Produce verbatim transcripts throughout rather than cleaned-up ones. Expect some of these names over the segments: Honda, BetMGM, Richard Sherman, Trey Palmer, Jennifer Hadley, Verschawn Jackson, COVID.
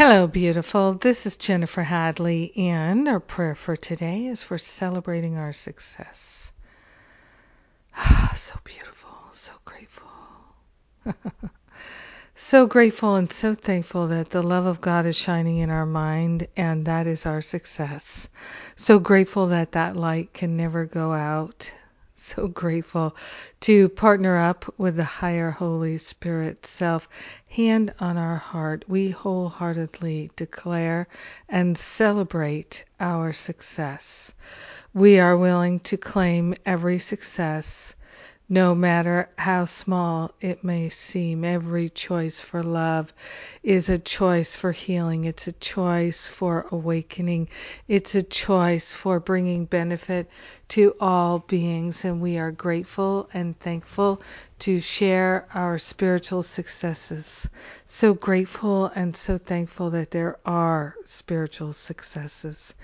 Hello, beautiful. This is Jennifer Hadley, and our prayer for today is for celebrating our success. Ah, so beautiful, so grateful. So grateful and so thankful that the love of God is shining in our mind, and that is our success. So grateful that that light can never go out. So grateful to partner up with the higher Holy Spirit self, hand on our heart. We wholeheartedly declare and celebrate our success. We are willing to claim every success, no matter how small it may seem. Every choice for love is a choice for healing. It's a choice for awakening. It's a choice for bringing benefit to all beings. And we are grateful and thankful to share our spiritual successes. So grateful and so thankful that there are spiritual successes.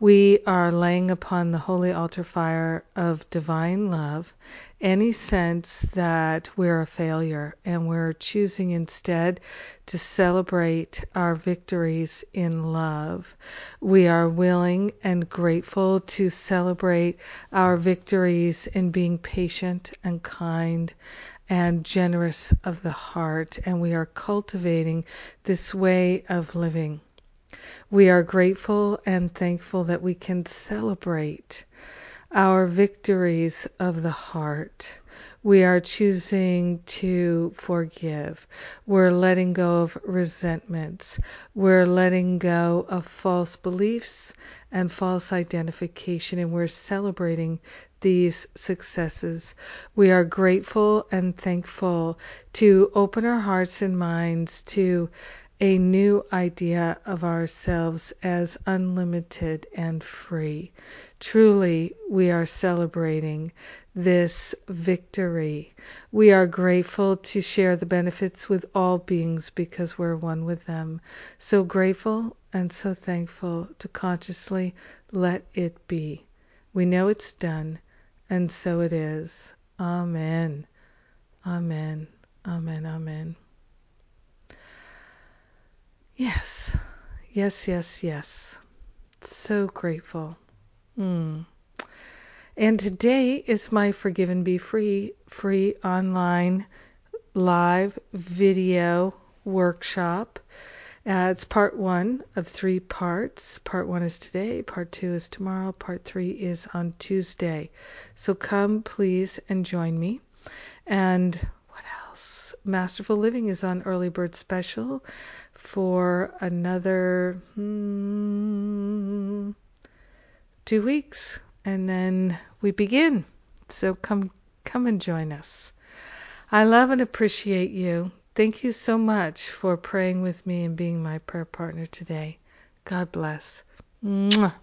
We are laying upon the holy altar fire of divine love any sense that we're a failure, and we're choosing instead to celebrate our victories in love. We are willing and grateful to celebrate our victories in being patient and kind and generous of the heart, and we are cultivating this way of living. We are grateful and thankful that we can celebrate our victories of the heart. We are choosing to forgive. We're letting go of resentments. We're letting go of false beliefs and false identification, and we're celebrating these successes. We are grateful and thankful to open our hearts and minds to a new idea of ourselves as unlimited and free. Truly, we are celebrating this victory. We are grateful to share the benefits with all beings because we're one with them. So grateful and so thankful to consciously let it be. We know it's done, and so it is. Amen. Amen. Amen. Amen. Yes, yes, yes, yes. So grateful. Mm. And today is my Forgive and Be Free, free online live video workshop. Uh, it's part one of three parts. Part one is today, part two is tomorrow, part three is on Tuesday. So come, please, and join me. And what else? Masterful Living is on Early Bird Special for another hmm, two weeks, and then we begin. So come come and join us. I love and appreciate you. Thank you so much for praying with me and being my prayer partner today. God bless. Mwah.